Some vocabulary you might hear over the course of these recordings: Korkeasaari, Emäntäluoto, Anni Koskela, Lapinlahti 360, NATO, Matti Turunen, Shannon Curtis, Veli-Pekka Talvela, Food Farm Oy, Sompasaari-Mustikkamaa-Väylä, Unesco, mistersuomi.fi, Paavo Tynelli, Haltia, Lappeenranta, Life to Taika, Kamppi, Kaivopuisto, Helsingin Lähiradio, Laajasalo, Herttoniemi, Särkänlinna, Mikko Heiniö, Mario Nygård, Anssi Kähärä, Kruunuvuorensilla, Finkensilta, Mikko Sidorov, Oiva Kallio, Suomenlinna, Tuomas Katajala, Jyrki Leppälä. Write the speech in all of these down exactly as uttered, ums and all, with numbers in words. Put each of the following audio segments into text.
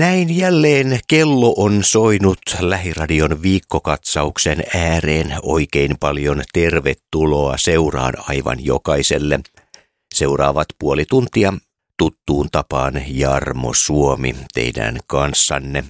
Näin jälleen kello on soinut Lähiradion viikkokatsauksen ääreen. Oikein paljon tervetuloa seuraan aivan jokaiselle. Seuraavat puoli tuntia tuttuun tapaan Jarmo Suomi teidän kanssanne.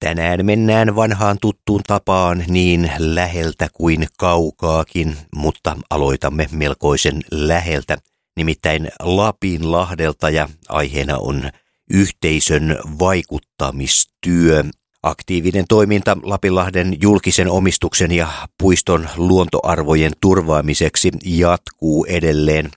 Tänään mennään vanhaan tuttuun tapaan niin läheltä kuin kaukaakin, mutta aloitamme melkoisen läheltä, nimittäin Lapinlahdelta, ja aiheena on yhteisön vaikuttamistyö. Aktiivinen toiminta Lapinlahden julkisen omistuksen ja puiston luontoarvojen turvaamiseksi jatkuu edelleen.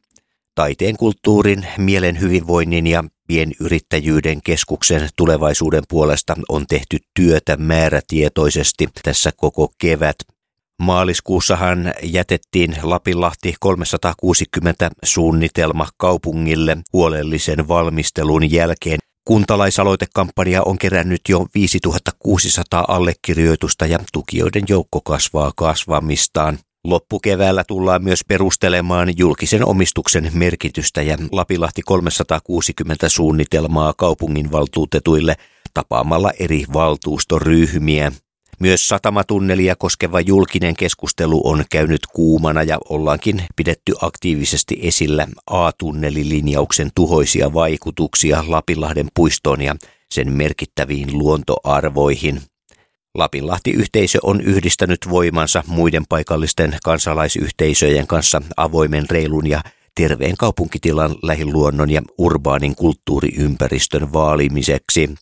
Taiteen, kulttuurin, mielen hyvinvoinnin ja pienyrittäjyyden keskuksen tulevaisuuden puolesta on tehty työtä määrätietoisesti tässä koko kevät. Maaliskuussahan jätettiin Lapinlahti kolmesataakuusikymmentä suunnitelma kaupungille huolellisen valmistelun jälkeen. Kuntalaisaloitekampanja on kerännyt jo viisituhattakuusisataa allekirjoitusta ja tukijoiden joukko kasvaa kasvamistaan. Loppukeväällä tullaan myös perustelemaan julkisen omistuksen merkitystä ja Lapinlahti kolmesataakuusikymmentä suunnitelmaa kaupunginvaltuutetuille tapaamalla eri valtuustoryhmiä. Myös satamatunnelia koskeva julkinen keskustelu on käynyt kuumana ja ollaankin pidetty aktiivisesti esillä A-tunnelilinjauksen tuhoisia vaikutuksia Lapinlahden puistoon ja sen merkittäviin luontoarvoihin. Lapinlahti-yhteisö on yhdistänyt voimansa muiden paikallisten kansalaisyhteisöjen kanssa avoimen, reilun ja terveen kaupunkitilan, lähiluonnon ja urbaanin kulttuuriympäristön vaalimiseksi.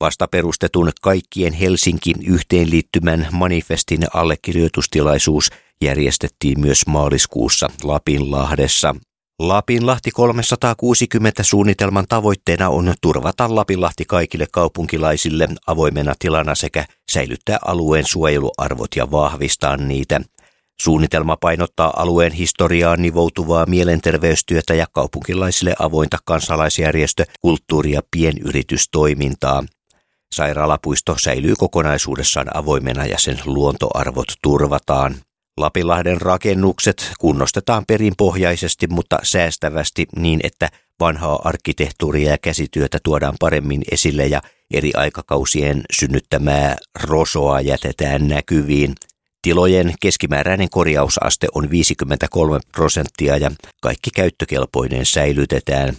Vasta perustetun Kaikkien Helsinki yhteenliittymän manifestin allekirjoitustilaisuus järjestettiin myös maaliskuussa Lapinlahdessa. Lapinlahti kolmesataakuusikymmentä suunnitelman tavoitteena on turvata Lapinlahti kaikille kaupunkilaisille avoimena tilana sekä säilyttää alueen suojeluarvot ja vahvistaa niitä. Suunnitelma painottaa alueen historiaan nivoutuvaa mielenterveystyötä ja kaupunkilaisille avointa kansalaisjärjestö-, kulttuuri- ja pienyritystoimintaa. Sairaalapuisto säilyy kokonaisuudessaan avoimena ja sen luontoarvot turvataan. Lapinlahden rakennukset kunnostetaan perinpohjaisesti, mutta säästävästi niin, että vanhaa arkkitehtuuria ja käsityötä tuodaan paremmin esille ja eri aikakausien synnyttämää rosoa jätetään näkyviin. Tilojen keskimääräinen korjausaste on viisikymmentäkolme prosenttia ja kaikki käyttökelpoinen säilytetään.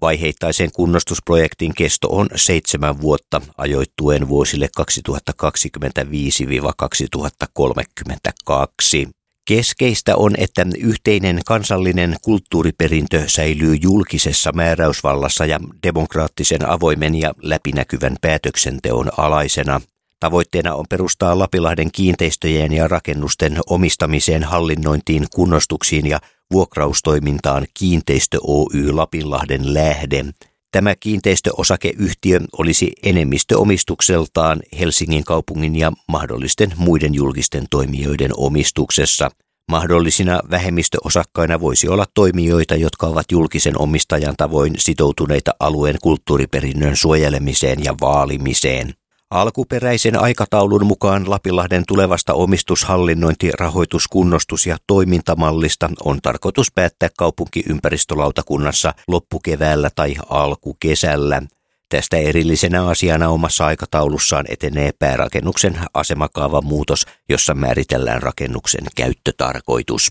Vaiheittaisen kunnostusprojektin kesto on seitsemän vuotta ajoittuen vuosille kaksituhattakaksikymmentäviisi–kaksituhattakolmekymmentäkaksi. Keskeistä on, että yhteinen kansallinen kulttuuriperintö säilyy julkisessa määräysvallassa ja demokraattisen, avoimen ja läpinäkyvän päätöksenteon alaisena. Tavoitteena on perustaa Lapinlahden kiinteistöjen ja rakennusten omistamiseen, hallinnointiin, kunnostuksiin ja vuokraustoimintaan Kiinteistö Oy Lapinlahden lähde. Tämä kiinteistöosakeyhtiö olisi enemmistöomistukseltaan Helsingin kaupungin ja mahdollisten muiden julkisten toimijoiden omistuksessa. Mahdollisina vähemmistöosakkaina voisi olla toimijoita, jotka ovat julkisen omistajan tavoin sitoutuneita alueen kulttuuriperinnön suojelemiseen ja vaalimiseen. Alkuperäisen aikataulun mukaan Lapinlahden tulevasta omistushallinnointi-, rahoitus-, kunnostus- ja toimintamallista on tarkoitus päättää kaupunkiympäristölautakunnassa loppukeväällä tai alkukesällä. Tästä erillisenä asiana omassa aikataulussaan etenee päärakennuksen asemakaavan muutos, jossa määritellään rakennuksen käyttötarkoitus.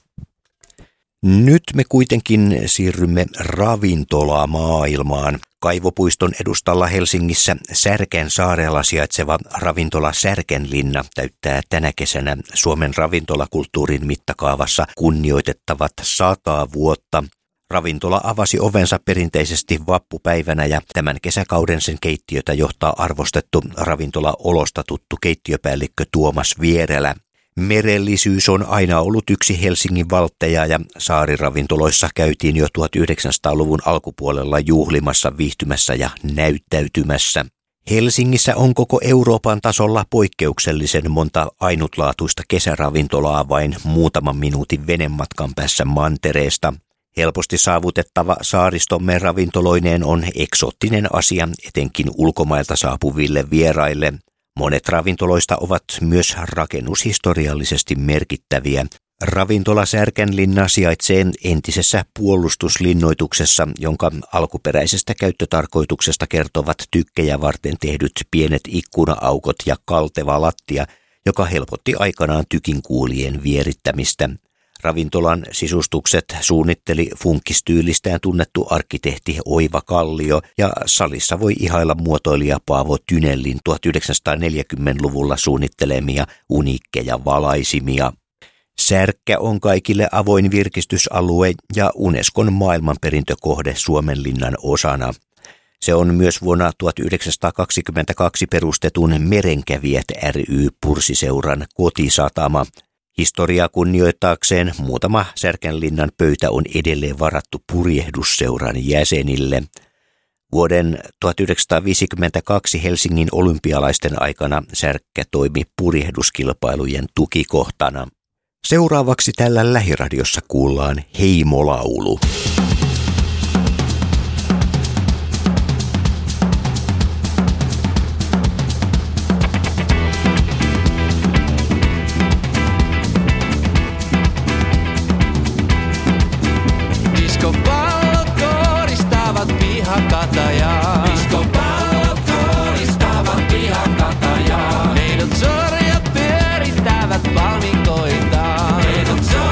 Nyt me kuitenkin siirrymme ravintolamaailmaan. Kaivopuiston edustalla Helsingissä Särkän saarella sijaitseva ravintola Särkänlinna täyttää tänä kesänä Suomen ravintolakulttuurin mittakaavassa kunnioitettavat sata vuotta. Ravintola avasi ovensa perinteisesti vappupäivänä ja tämän kesäkauden sen keittiötä johtaa arvostettu ravintolaolosta tuttu keittiöpäällikkö Tuomas Vierelä. Merellisyys on aina ollut yksi Helsingin valtteja ja saariravintoloissa käytiin jo tuhatyhdeksänsataaluvun alkupuolella juhlimassa, viihtymässä ja näyttäytymässä. Helsingissä on koko Euroopan tasolla poikkeuksellisen monta ainutlaatuista kesäravintolaa vain muutaman minuutin venematkan päässä mantereesta. Helposti saavutettava saaristomme ravintoloineen on eksoottinen asia etenkin ulkomailta saapuville vieraille. Monet ravintoloista ovat myös rakennushistoriallisesti merkittäviä. Ravintola Särkänlinna sijaitsee entisessä puolustuslinnoituksessa, jonka alkuperäisestä käyttötarkoituksesta kertovat tykkejä varten tehdyt pienet ikkuna-aukot ja kalteva lattia, joka helpotti aikanaan tykinkuulien vierittämistä. Ravintolan sisustukset suunnitteli funkkistyylistään tunnettu arkkitehti Oiva Kallio ja salissa voi ihailla muotoilija Paavo Tynellin tuhatyhdeksänsataaneljäkymmentäluvulla suunnittelemia uniikkeja valaisimia. Särkkä on kaikille avoin virkistysalue ja Unescon maailmanperintökohde Suomenlinnan osana. Se on myös vuonna tuhatyhdeksänsataakaksikymmentäkaksi perustetun Merenkävijät ry -pursiseuran kotisatama. Historiaa kunnioittaakseen muutama Särkänlinnan pöytä on edelleen varattu purjehdusseuran jäsenille. Vuoden tuhatyhdeksänsataaviisikymmentäkaksi Helsingin olympialaisten aikana Särkkä toimi purjehduskilpailujen tukikohtana. Seuraavaksi tällä Lähiradiossa kuullaan Heimolaulu. Diskopallot koristavat pihakatajaa. Diskopallot koristavat pihakatajaa. Neidot sorjat pyörittävät palmikoita. Keep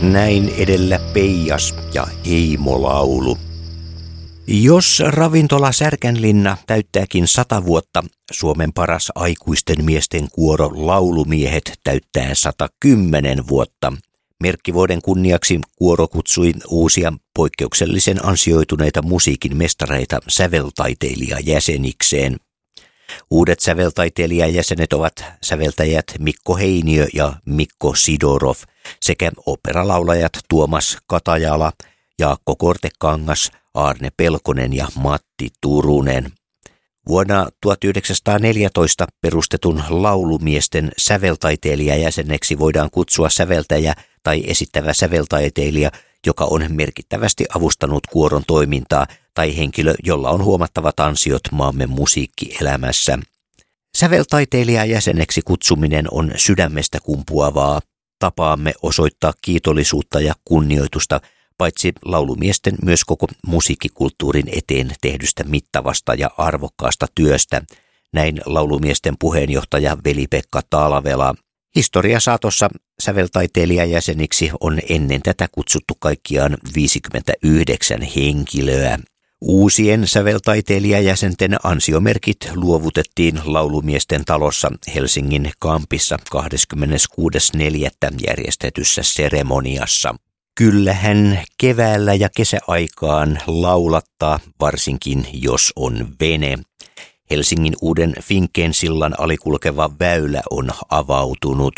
Näin edellä peijas ja heimolaulu. Jos ravintola Särkänlinna täyttääkin sata vuotta, Suomen paras aikuisten miesten kuoro Laulumiehet täyttää sata kymmenen vuotta. Merkkivuoden kunniaksi kuoro kutsui uusia poikkeuksellisen ansioituneita musiikin mestareita säveltaiteilijajäsenikseen. Uudet säveltaiteilijajäsenet ovat säveltäjät Mikko Heiniö ja Mikko Sidorov sekä oopperalaulajat Tuomas Katajala, Jaakko Kortekangas, Arne Pelkonen ja Matti Turunen. Vuonna tuhatyhdeksänsataaneljätoista perustetun Laulumiesten säveltaiteilijajäseneksi voidaan kutsua säveltäjä tai esittävä säveltaiteilija, joka on merkittävästi avustanut kuoron toimintaa, tai henkilö, jolla on huomattavat ansiot maamme musiikkielämässä. Säveltaiteilijajäseneksi kutsuminen on sydämestä kumpuavaa tapaamme osoittaa kiitollisuutta ja kunnioitusta paitsi laulumiesten myös koko musiikkikulttuurin eteen tehdystä mittavasta ja arvokkaasta työstä. Näin laulumiesten puheenjohtaja Veli-Pekka Talvela. Historia saatossa säveltaiteilijajäseniksi on ennen tätä kutsuttu kaikkiaan viisikymmentäyhdeksän henkilöä. Uusien säveltaiteilijajäsenten ansiomerkit luovutettiin Laulumiesten talossa Helsingin Kampissa kahdeskymmeneskuudes neljättä järjestetyssä seremoniassa. Kyllähän keväällä ja kesäaikaan laulattaa, varsinkin jos on vene. Helsingin uuden Finkensillan alikulkeva väylä on avautunut.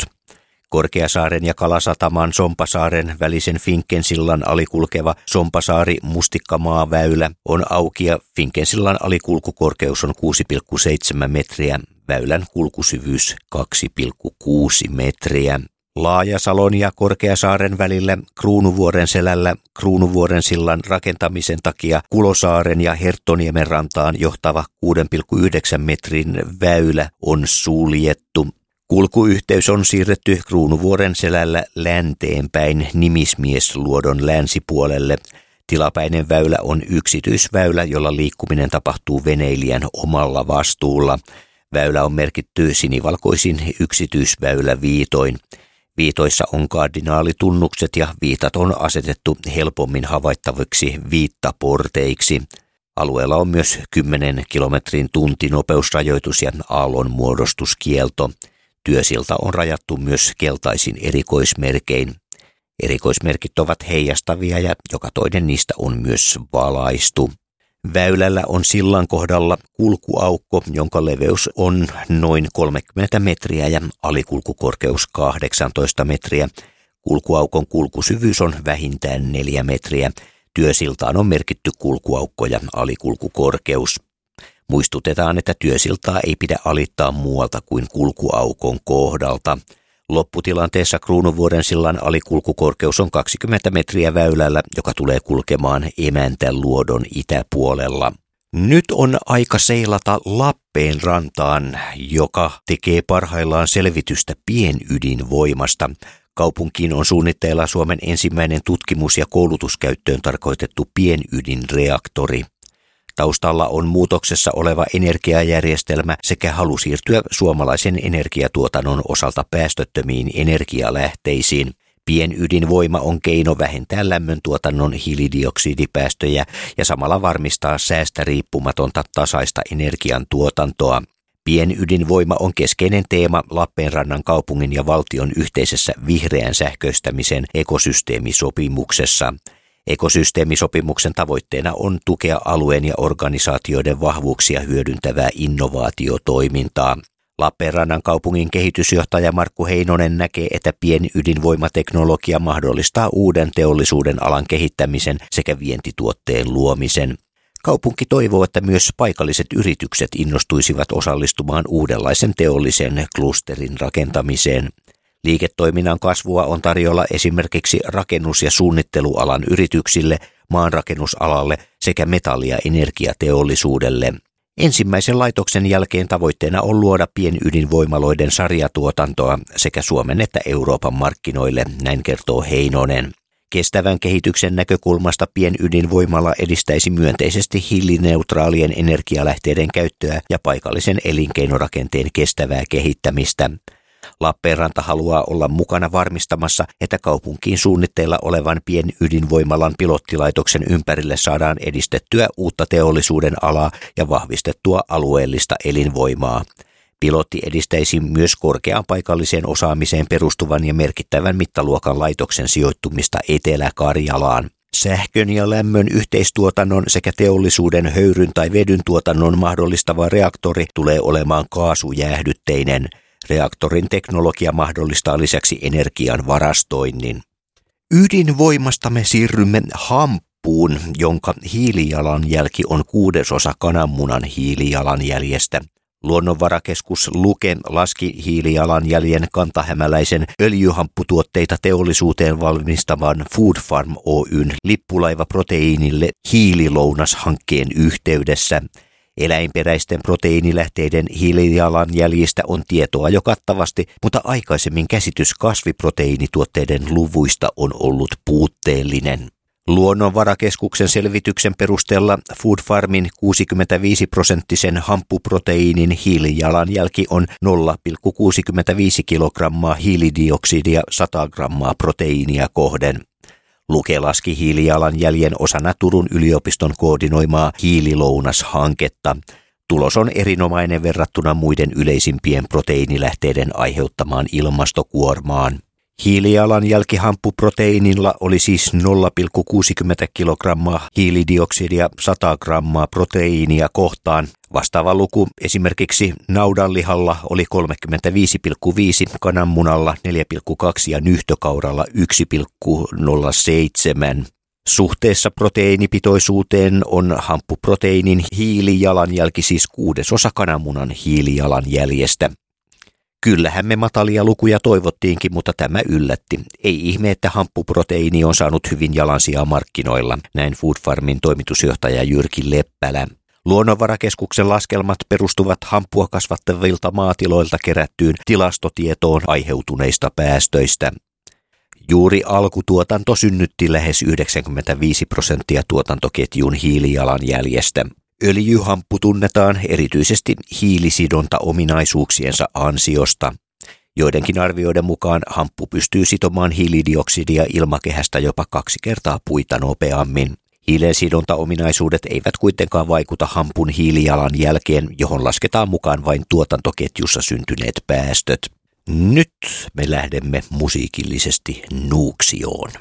Korkeasaaren ja Kalasataman Sompasaaren välisen Finkensillan alikulkeva Sompasaari-Mustikkamaa-Väylä on auki ja Finkensillan alikulkukorkeus on kuusi pilkku seitsemän metriä, väylän kulkusyvyys kaksi pilkku kuusi metriä. Laajasalon ja Korkeasaaren välillä Kruunuvuorenselällä Kruunuvuorensillan rakentamisen takia Kulosaaren ja Herttoniemen rantaan johtava kuusi pilkku yhdeksän metrin väylä on suljettu. Kulkuyhteys on siirretty Kruunuvuorenselällä länteenpäin Nimismiesluodon länsipuolelle. Tilapäinen väylä on yksityisväylä, jolla liikkuminen tapahtuu veneilijän omalla vastuulla. Väylä on merkitty sinivalkoisin yksityisväyläviitoin. Viitoissa on kardinaalitunnukset ja viitat on asetettu helpommin havaittaviksi viittaporteiksi. Alueella on myös kymmenen kilometrin tuntinopeusrajoitus ja aallonmuodostuskielto. Työsilta on rajattu myös keltaisin erikoismerkein. Erikoismerkit ovat heijastavia ja joka toinen niistä on myös valaistu. Väylällä on sillan kohdalla kulkuaukko, jonka leveys on noin kolmekymmentä metriä ja alikulkukorkeus kahdeksantoista metriä. Kulkuaukon kulkusyvyys on vähintään neljä metriä. Työsiltaan on merkitty kulkuaukko ja alikulkukorkeus. Muistutetaan, että työsiltaa ei pidä alittaa muualta kuin kulkuaukon kohdalta. Lopputilanteessa Kruunuvuorensillan alikulkukorkeus on kaksikymmentä metriä väylällä, joka tulee kulkemaan Emäntäluodon itäpuolella. Nyt on aika seilata Lappeen rantaan, joka tekee parhaillaan selvitystä pienydinvoimasta. Kaupunkiin on suunnitteilla Suomen ensimmäinen tutkimus- ja koulutuskäyttöön tarkoitettu pienydinreaktori. Taustalla on muutoksessa oleva energiajärjestelmä sekä halu siirtyä suomalaisen energiatuotannon osalta päästöttömiin energialähteisiin. Pienydinvoima on keino vähentää lämmöntuotannon hiilidioksidipäästöjä ja samalla varmistaa säästä riippumatonta tasaista energiantuotantoa. Pienydinvoima on keskeinen teema Lappeenrannan kaupungin ja valtion yhteisessä vihreän sähköistämisen ekosysteemisopimuksessa. Ekosysteemisopimuksen tavoitteena on tukea alueen ja organisaatioiden vahvuuksia hyödyntävää innovaatiotoimintaa. Lappeenrannan kaupungin kehitysjohtaja Markku Heinonen näkee, että pienydinvoimateknologia mahdollistaa uuden teollisuuden alan kehittämisen sekä vientituotteen luomisen. Kaupunki toivoo, että myös paikalliset yritykset innostuisivat osallistumaan uudenlaisen teollisen klusterin rakentamiseen. Liiketoiminnan kasvua on tarjolla esimerkiksi rakennus- ja suunnittelualan yrityksille, maanrakennusalalle sekä metalli- ja energiateollisuudelle. Ensimmäisen laitoksen jälkeen tavoitteena on luoda pienydinvoimaloiden sarjatuotantoa sekä Suomen että Euroopan markkinoille, näin kertoo Heinonen. Kestävän kehityksen näkökulmasta pienydinvoimala edistäisi myönteisesti hiilineutraalien energialähteiden käyttöä ja paikallisen elinkeinorakenteen kestävää kehittämistä. Lappeenranta haluaa olla mukana varmistamassa, että kaupunkiin suunnitteilla olevan pienydinvoimalan pilottilaitoksen ympärille saadaan edistettyä uutta teollisuuden alaa ja vahvistettua alueellista elinvoimaa. Pilotti edistäisi myös korkeaan paikalliseen osaamiseen perustuvan ja merkittävän mittaluokan laitoksen sijoittumista Etelä-Karjalaan. Sähkön ja lämmön yhteistuotannon sekä teollisuuden höyryn tai vedyn tuotannon mahdollistava reaktori tulee olemaan kaasujäähdytteinen. Reaktorin teknologia mahdollistaa lisäksi energian varastoinnin. Ydinvoimasta me siirrymme hamppuun, jonka hiilijalanjälki on kuudesosa kananmunan hiilijalanjäljestä. Luonnonvarakeskus Luke laski hiilijalanjäljen kantahämäläisen öljyhampputuotteita teollisuuteen valmistamaan Food Farm Oyn lippulaivaproteiinille hiililounashankkeen yhteydessä. Eläinperäisten proteiinilähteiden hiilijalanjäljistä on tietoa jo kattavasti, mutta aikaisemmin käsitys kasviproteiinituotteiden luvuista on ollut puutteellinen. Luonnonvarakeskuksen selvityksen perusteella Food Farmin kuusikymmentäviisi prosenttisen hamppuproteiinin hiilijalanjälki on nolla pilkku kuusikymmentäviisi kilogrammaa hiilidioksidia sata grammaa proteiinia kohden. Luke laski hiilijalanjäljen osana Turun yliopiston koordinoimaa hiililounashanketta. Tulos on erinomainen verrattuna muiden yleisimpien proteiinilähteiden aiheuttamaan ilmastokuormaan. Hiilijalanjälkihamppuproteiinilla oli siis nolla pilkku kuusikymmentä kilogrammaa hiilidioksidia sata grammaa proteiinia kohtaan. Vastaava luku esimerkiksi naudanlihalla oli kolmekymmentäviisi pilkku viisi, kananmunalla neljä pilkku kaksi ja nyhtökauralla yksi pilkku nolla seitsemän. Suhteessa proteiinipitoisuuteen on hamppuproteiinin hiilijalanjälki siis kuudesosa kananmunan hiilijalanjäljestä. Kyllähän me matalia lukuja toivottiinkin, mutta tämä yllätti. Ei ihme, että hamppuproteiini on saanut hyvin jalansijaa markkinoilla, näin Food Farmin toimitusjohtaja Jyrki Leppälä. Luonnonvarakeskuksen laskelmat perustuvat hamppua kasvattavilta maatiloilta kerättyyn tilastotietoon aiheutuneista päästöistä. Juuri alkutuotanto synnytti lähes yhdeksänkymmentäviisi prosenttia tuotantoketjun hiilijalanjäljestä. Öljyhamppu tunnetaan erityisesti hiilisidonta ominaisuuksiensa ansiosta. Joidenkin arvioiden mukaan hamppu pystyy sitomaan hiilidioksidia ilmakehästä jopa kaksi kertaa puita nopeammin. Hiilen sidontaominaisuudet eivät kuitenkaan vaikuta hampun hiilijalanjälkeen, johon lasketaan mukaan vain tuotantoketjussa syntyneet päästöt. Nyt me lähdemme musiikillisesti Nuuksioon.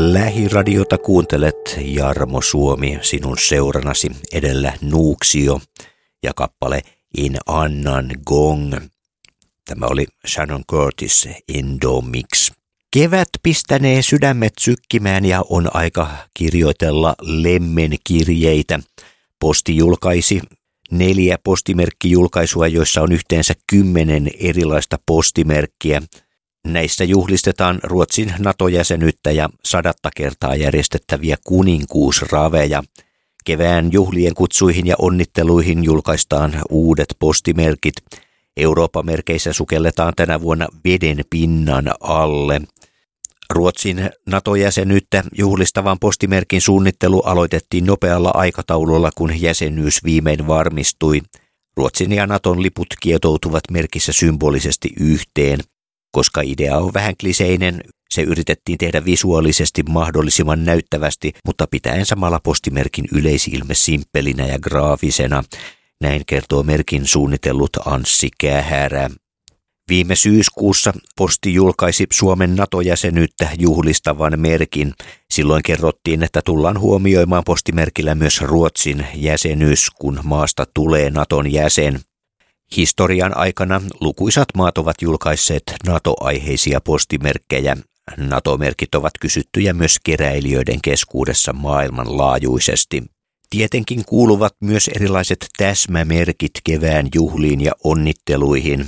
Lähiradiota kuuntelet, Jarmo Suomi, sinun seuranasi edellä Nuuksio ja kappale In Annan Gong. Tämä oli Shannon Curtis Indomix. Kevät pistänee sydämet sykkimään ja on aika kirjoitella lemmenkirjeitä. Posti julkaisi neljä postimerkkijulkaisua, joissa on yhteensä kymmenen erilaista postimerkkiä. Näissä juhlistetaan Ruotsin NATO-jäsenyyttä ja sadatta kertaa järjestettäviä kuninkuusraveja. Kevään juhlien kutsuihin ja onnitteluihin julkaistaan uudet postimerkit. Eurooppa-merkeissä sukelletaan tänä vuonna veden pinnan alle. Ruotsin NATO-jäsenyyttä juhlistavan postimerkin suunnittelu aloitettiin nopealla aikataululla, kun jäsenyys viimein varmistui. Ruotsin ja NATOn liput kietoutuvat merkissä symbolisesti yhteen. Koska idea on vähän kliseinen, se yritettiin tehdä visuaalisesti mahdollisimman näyttävästi, mutta pitäen samalla postimerkin yleisilme simppelinä ja graafisena. Näin kertoo merkin suunnitellut Anssi Kähärä. Viime syyskuussa posti julkaisi Suomen NATO-jäsenyyttä juhlistavan merkin. Silloin kerrottiin, että tullaan huomioimaan postimerkillä myös Ruotsin jäsenyys, kun maasta tulee NATOn jäsen. Historian aikana lukuisat maat ovat julkaisseet NATO-aiheisia postimerkkejä. NATO-merkit ovat kysyttyjä myös keräilijöiden keskuudessa maailmanlaajuisesti. Tietenkin kuuluvat myös erilaiset täsmämerkit kevään juhliin ja onnitteluihin.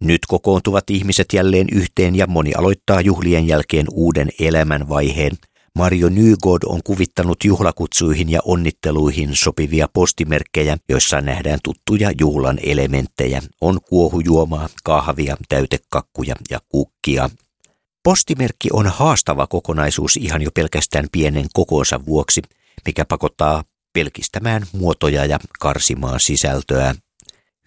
Nyt kokoontuvat ihmiset jälleen yhteen ja moni aloittaa juhlien jälkeen uuden elämänvaiheen. Mario Nygård on kuvittanut juhlakutsuihin ja onnitteluihin sopivia postimerkkejä, joissa nähdään tuttuja juhlan elementtejä. On kuohujuomaa, kahvia, täytekakkuja ja kukkia. Postimerkki on haastava kokonaisuus ihan jo pelkästään pienen kokonsa vuoksi, mikä pakottaa pelkistämään muotoja ja karsimaan sisältöä.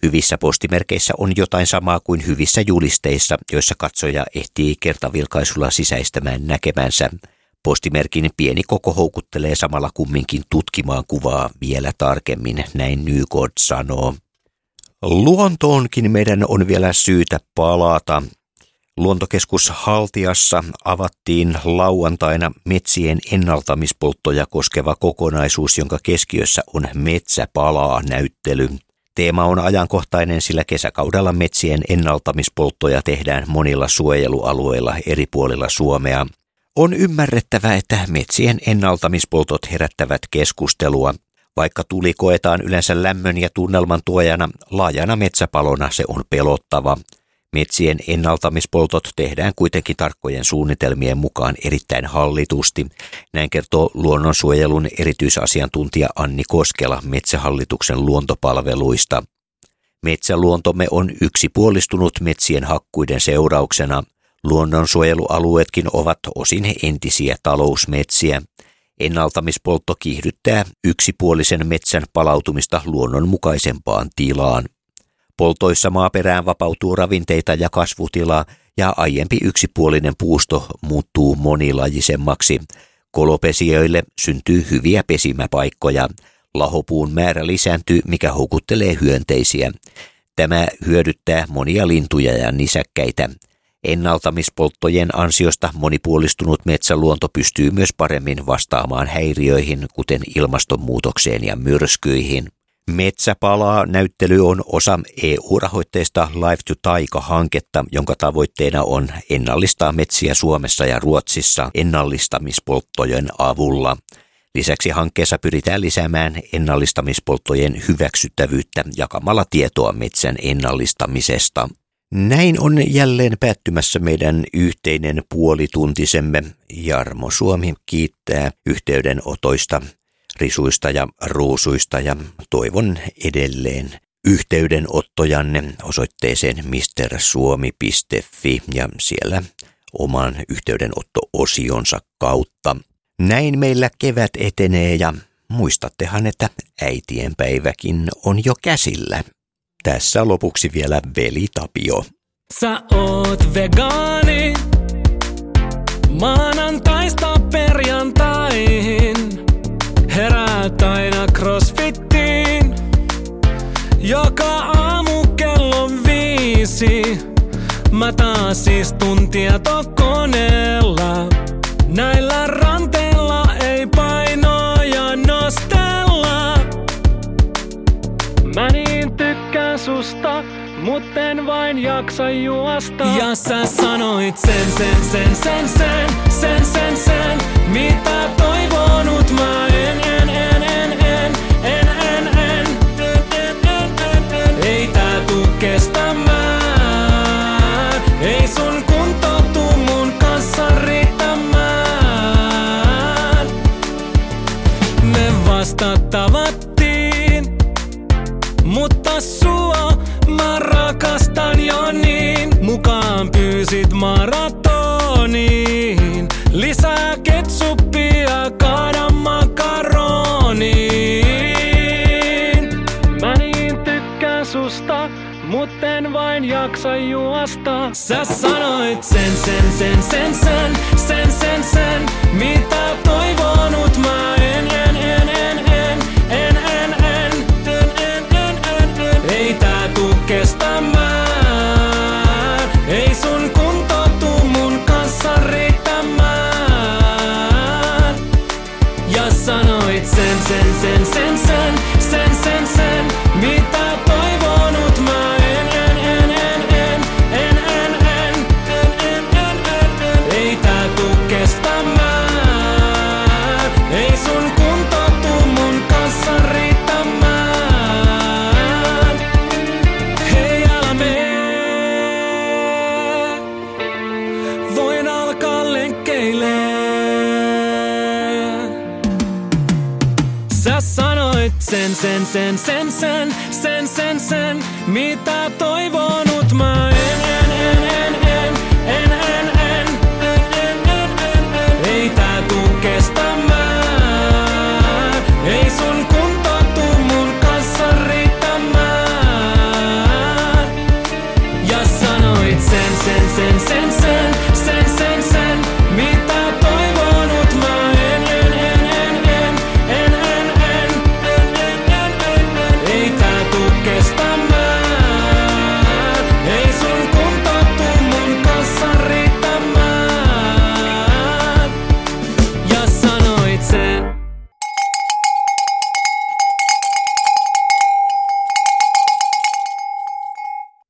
Hyvissä postimerkeissä on jotain samaa kuin hyvissä julisteissa, joissa katsoja ehtii kertavilkaisulla sisäistämään näkemänsä. Postimerkin pieni koko houkuttelee samalla kumminkin tutkimaan kuvaa vielä tarkemmin, näin Nygård sanoo. Luontoonkin meidän on vielä syytä palata. Luontokeskus Haltiassa avattiin lauantaina metsien ennaltamispolttoja koskeva kokonaisuus, jonka keskiössä on metsäpalaa-näyttely. Teema on ajankohtainen, sillä kesäkaudella metsien ennaltamispolttoja tehdään monilla suojelualueilla eri puolilla Suomea. On ymmärrettävä, että metsien ennaltamispoltot herättävät keskustelua. Vaikka tuli koetaan yleensä lämmön ja tunnelman tuojana, laajana metsäpalona se on pelottava. Metsien ennaltamispoltot tehdään kuitenkin tarkkojen suunnitelmien mukaan erittäin hallitusti. Näin kertoo luonnonsuojelun erityisasiantuntija Anni Koskela Metsähallituksen luontopalveluista. Metsäluontomme on yksipuolistunut metsien hakkuiden seurauksena. Luonnonsuojelualueetkin ovat osin entisiä talousmetsiä. Ennaltamispoltto kiihdyttää yksipuolisen metsän palautumista luonnonmukaisempaan tilaan. Poltoissa maaperään vapautuu ravinteita ja kasvutilaa, ja aiempi yksipuolinen puusto muuttuu monilajisemmaksi. Kolopesijöille syntyy hyviä pesimäpaikkoja. Lahopuun määrä lisääntyy, mikä houkuttelee hyönteisiä. Tämä hyödyttää monia lintuja ja nisäkkäitä. Ennaltamispolttojen ansiosta monipuolistunut metsäluonto pystyy myös paremmin vastaamaan häiriöihin, kuten ilmastonmuutokseen ja myrskyihin. Metsäpalaa-näyttely on osa E U-rahoitteista Life to Taika-hanketta, jonka tavoitteena on ennallistaa metsiä Suomessa ja Ruotsissa ennallistamispolttojen avulla. Lisäksi hankkeessa pyritään lisäämään ennallistamispolttojen hyväksyttävyyttä jakamalla tietoa metsän ennallistamisesta. Näin on jälleen päättymässä meidän yhteinen puolituntisemme. Jarmo Suomi kiittää yhteydenotoista, risuista ja ruusuista ja toivon edelleen yhteydenottojanne osoitteeseen mister suomi piste fi ja siellä oman yhteydenotto-osionsa kautta. Näin meillä kevät etenee ja muistattehan, että äitienpäiväkin on jo käsillä. Tässä lopuksi vielä Veli Tapio. Sä oot vegaani, maanantaista perjantaihin. Heräät aina crossfittiin, joka aamu kello viisi. Mä taas istun tietokoneella, näillä mutten vain jaksa juosta. Ja sä sanoit sen, sen, sen, sen, sen, sen, sen, sen, mitä toivonut mä en, en, en, en, en, en, en, en, en, en. Ei tää tuu kestämään, ei sun kunto tuu mun kanssa riittämään. Me vasta tavattiin, mutta sua mä rakastan jo niin. Mukaan pyysit maratoniin, lisää ketsuppia, kaada makaroniin. Mä niin tykkään susta, mutten vain jaksa juosta. Sä sanoit sen, sen, sen, sen, sen, sen, sen, sen, mitä toivonut mä en, en, en, en, en, en, en, en, en, en, en, en, en. Ei tää tuu kestämään, ei sun kunto tuu mun kanssa riittämään. Ja sanoit sen, sen, sen, sen, sen, sen, sen, sen, mitä toivonut mä en, en, en, en, en, en, en, en, en, en, en, en, en. Ei tää tuu kestämään, ei sun kunto tuu mun kanssa riittämään. Hei, älä mee, voin alkaa lenkkeilee. Sä sanoit sen, sen, sen, sen, sen, sen, sen, sen, mitä toivon.